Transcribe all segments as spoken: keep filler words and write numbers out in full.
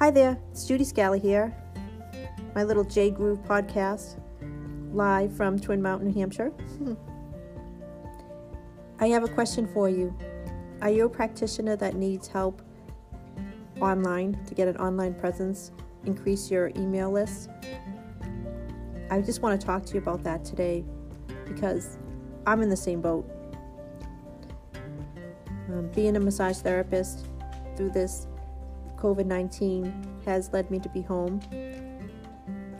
Hi there, it's Judy Scally here, my little J-Groove podcast, live from Twin Mountain, New Hampshire. Hmm. I have a question for you. Are you a practitioner that needs help online to get an online presence, increase your email list? I just want to talk to you about that today because I'm in the same boat. Um, being a massage therapist through this covid nineteen has led me to be home,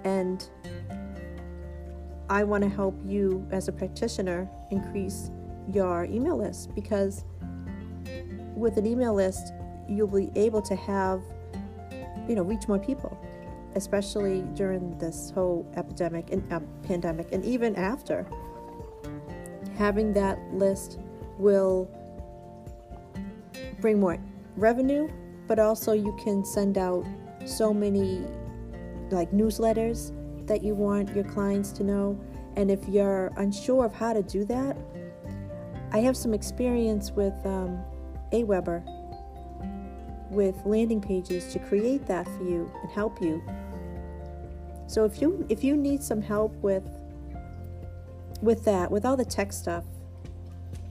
and I want to help you as a practitioner increase your email list, because with an email list you'll be able to have, you know, reach more people, especially during this whole epidemic and uh, pandemic, and even after. Having that list will bring more revenue, but also you can send out so many like newsletters that you want your clients to know. And if you're unsure of how to do that, I have some experience with um, AWeber, with landing pages to create that for you and help you. So if you if you need some help with with that, with all the tech stuff,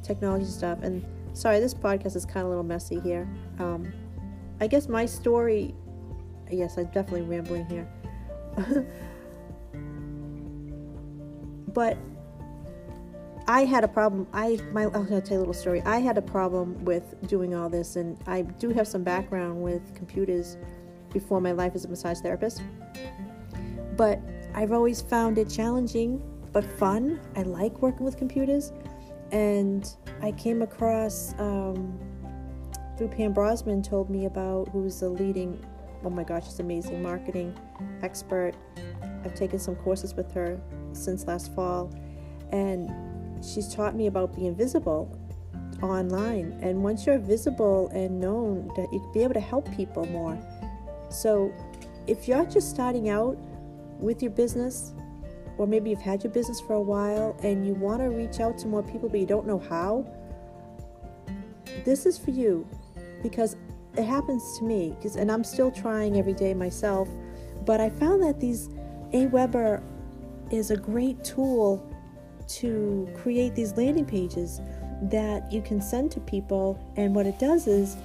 technology stuff, and sorry, this podcast is kind of a little messy here. Um, I guess my story, yes, I'm definitely rambling here. But I had a problem. I my I'm going to tell you a little story. I had a problem with doing all this, and I do have some background with computers before my life as a massage therapist. But I've always found it challenging but fun. I like working with computers, and I came across um, through Pam Brosman told me about, who's a leading, oh my gosh, she's amazing, marketing expert. I've taken some courses with her since last fall, and she's taught me about being visible online. And once you're visible and known, that you'd be able to help people more. So if you're just starting out with your business, or maybe you've had your business for a while and you want to reach out to more people but you don't know how, this is for you, because it happens to me, because, and I'm still trying every day myself, but I found that these AWeber is a great tool to create these landing pages that you can send to people. And what it does is,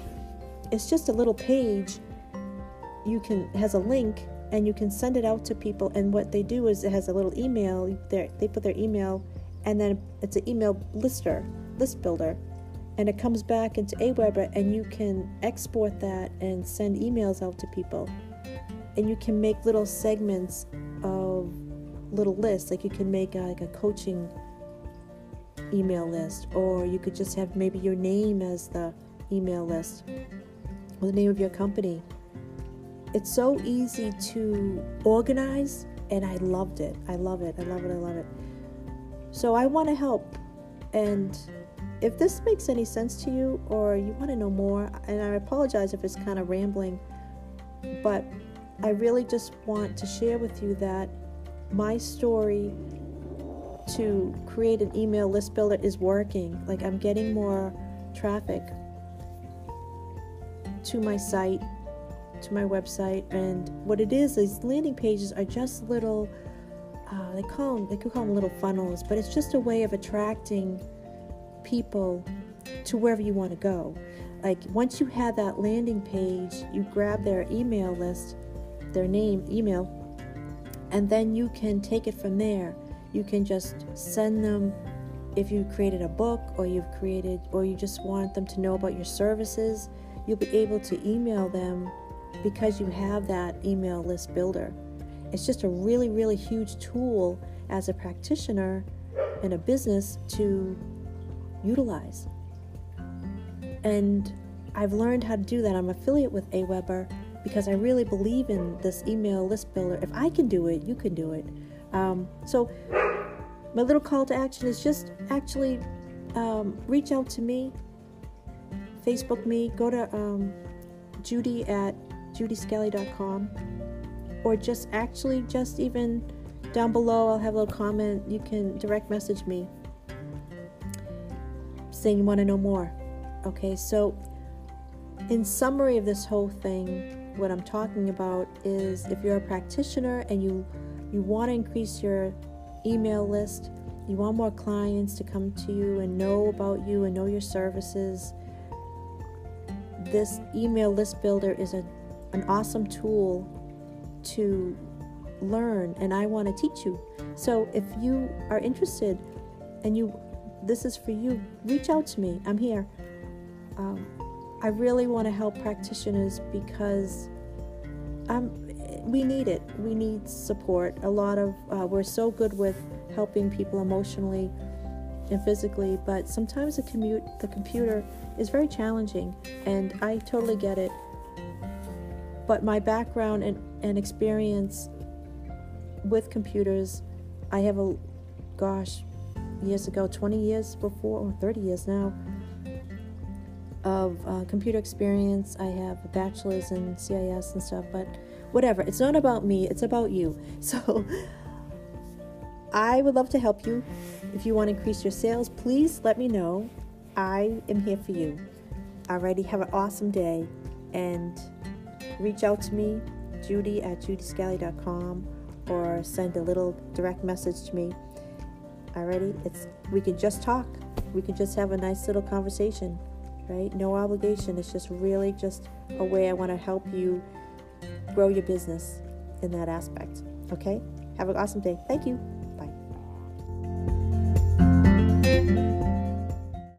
it's just a little page, you can, has a link, and you can send it out to people. And what they do is, it has a little email there, they put their email, and then it's an email lister, list builder, and it comes back into AWeber, and you can export that and send emails out to people. And you can make little segments of little lists, like you can make a, like a coaching email list, or you could just have maybe your name as the email list, or the name of your company. It's so easy to organize, and I loved it. I love it. I love it. I love it. So I want to help. And if this makes any sense to you, or you want to know more, and I apologize if it's kind of rambling, but I really just want to share with you that my story to create an email list builder is working. Like, I'm getting more traffic to my site, to my website. And what it is, is landing pages are just little, uh, they call them, they could call them little funnels, but it's just a way of attracting people to wherever you want to go. Like, once you have that landing page, you grab their email list, their name, email, and then you can take it from there. You can just send them, if you created a book, or you've created, or you just want them to know about your services, you'll be able to email them, because you have that email list builder. It's just a really, really huge tool as a practitioner in a business to utilize. And I've learned how to do that. I'm affiliate with AWeber because I really believe in this email list builder. If I can do it, you can do it. Um, so my little call to action is just actually um, reach out to me, Facebook me, go to um, Judy at Judy Scally dot com, or just actually just even down below, I'll have a little comment. You can direct message me saying you want to know more. Okay, so in summary of this whole thing, what I'm talking about is if you're a practitioner and you you want to increase your email list, you want more clients to come to you and know about you and know your services, this email list builder is a an awesome tool to learn, and I want to teach you. So if you are interested and you this is for you, reach out to me. I'm here. Um, I really want to help practitioners because um, we need it. We need support. A lot of, uh, we're so good with helping people emotionally and physically, but sometimes the commute, the computer is very challenging, and I totally get it. But my background and, and experience with computers, I have a, gosh, years ago, twenty years before, or thirty years now, of uh, computer experience. I have a bachelor's in C I S and stuff, but whatever. It's not about me, it's about you. So I would love to help you. If you want to increase your sales, please let me know. I am here for you. Alrighty, have an awesome day, and reach out to me, Judy at Judy Scally dot com, or send a little direct message to me. Alrighty, it's we could just talk. We could just have a nice little conversation. Right? No obligation. It's just really just a way I want to help you grow your business in that aspect. Okay? Have an awesome day. Thank you. Bye.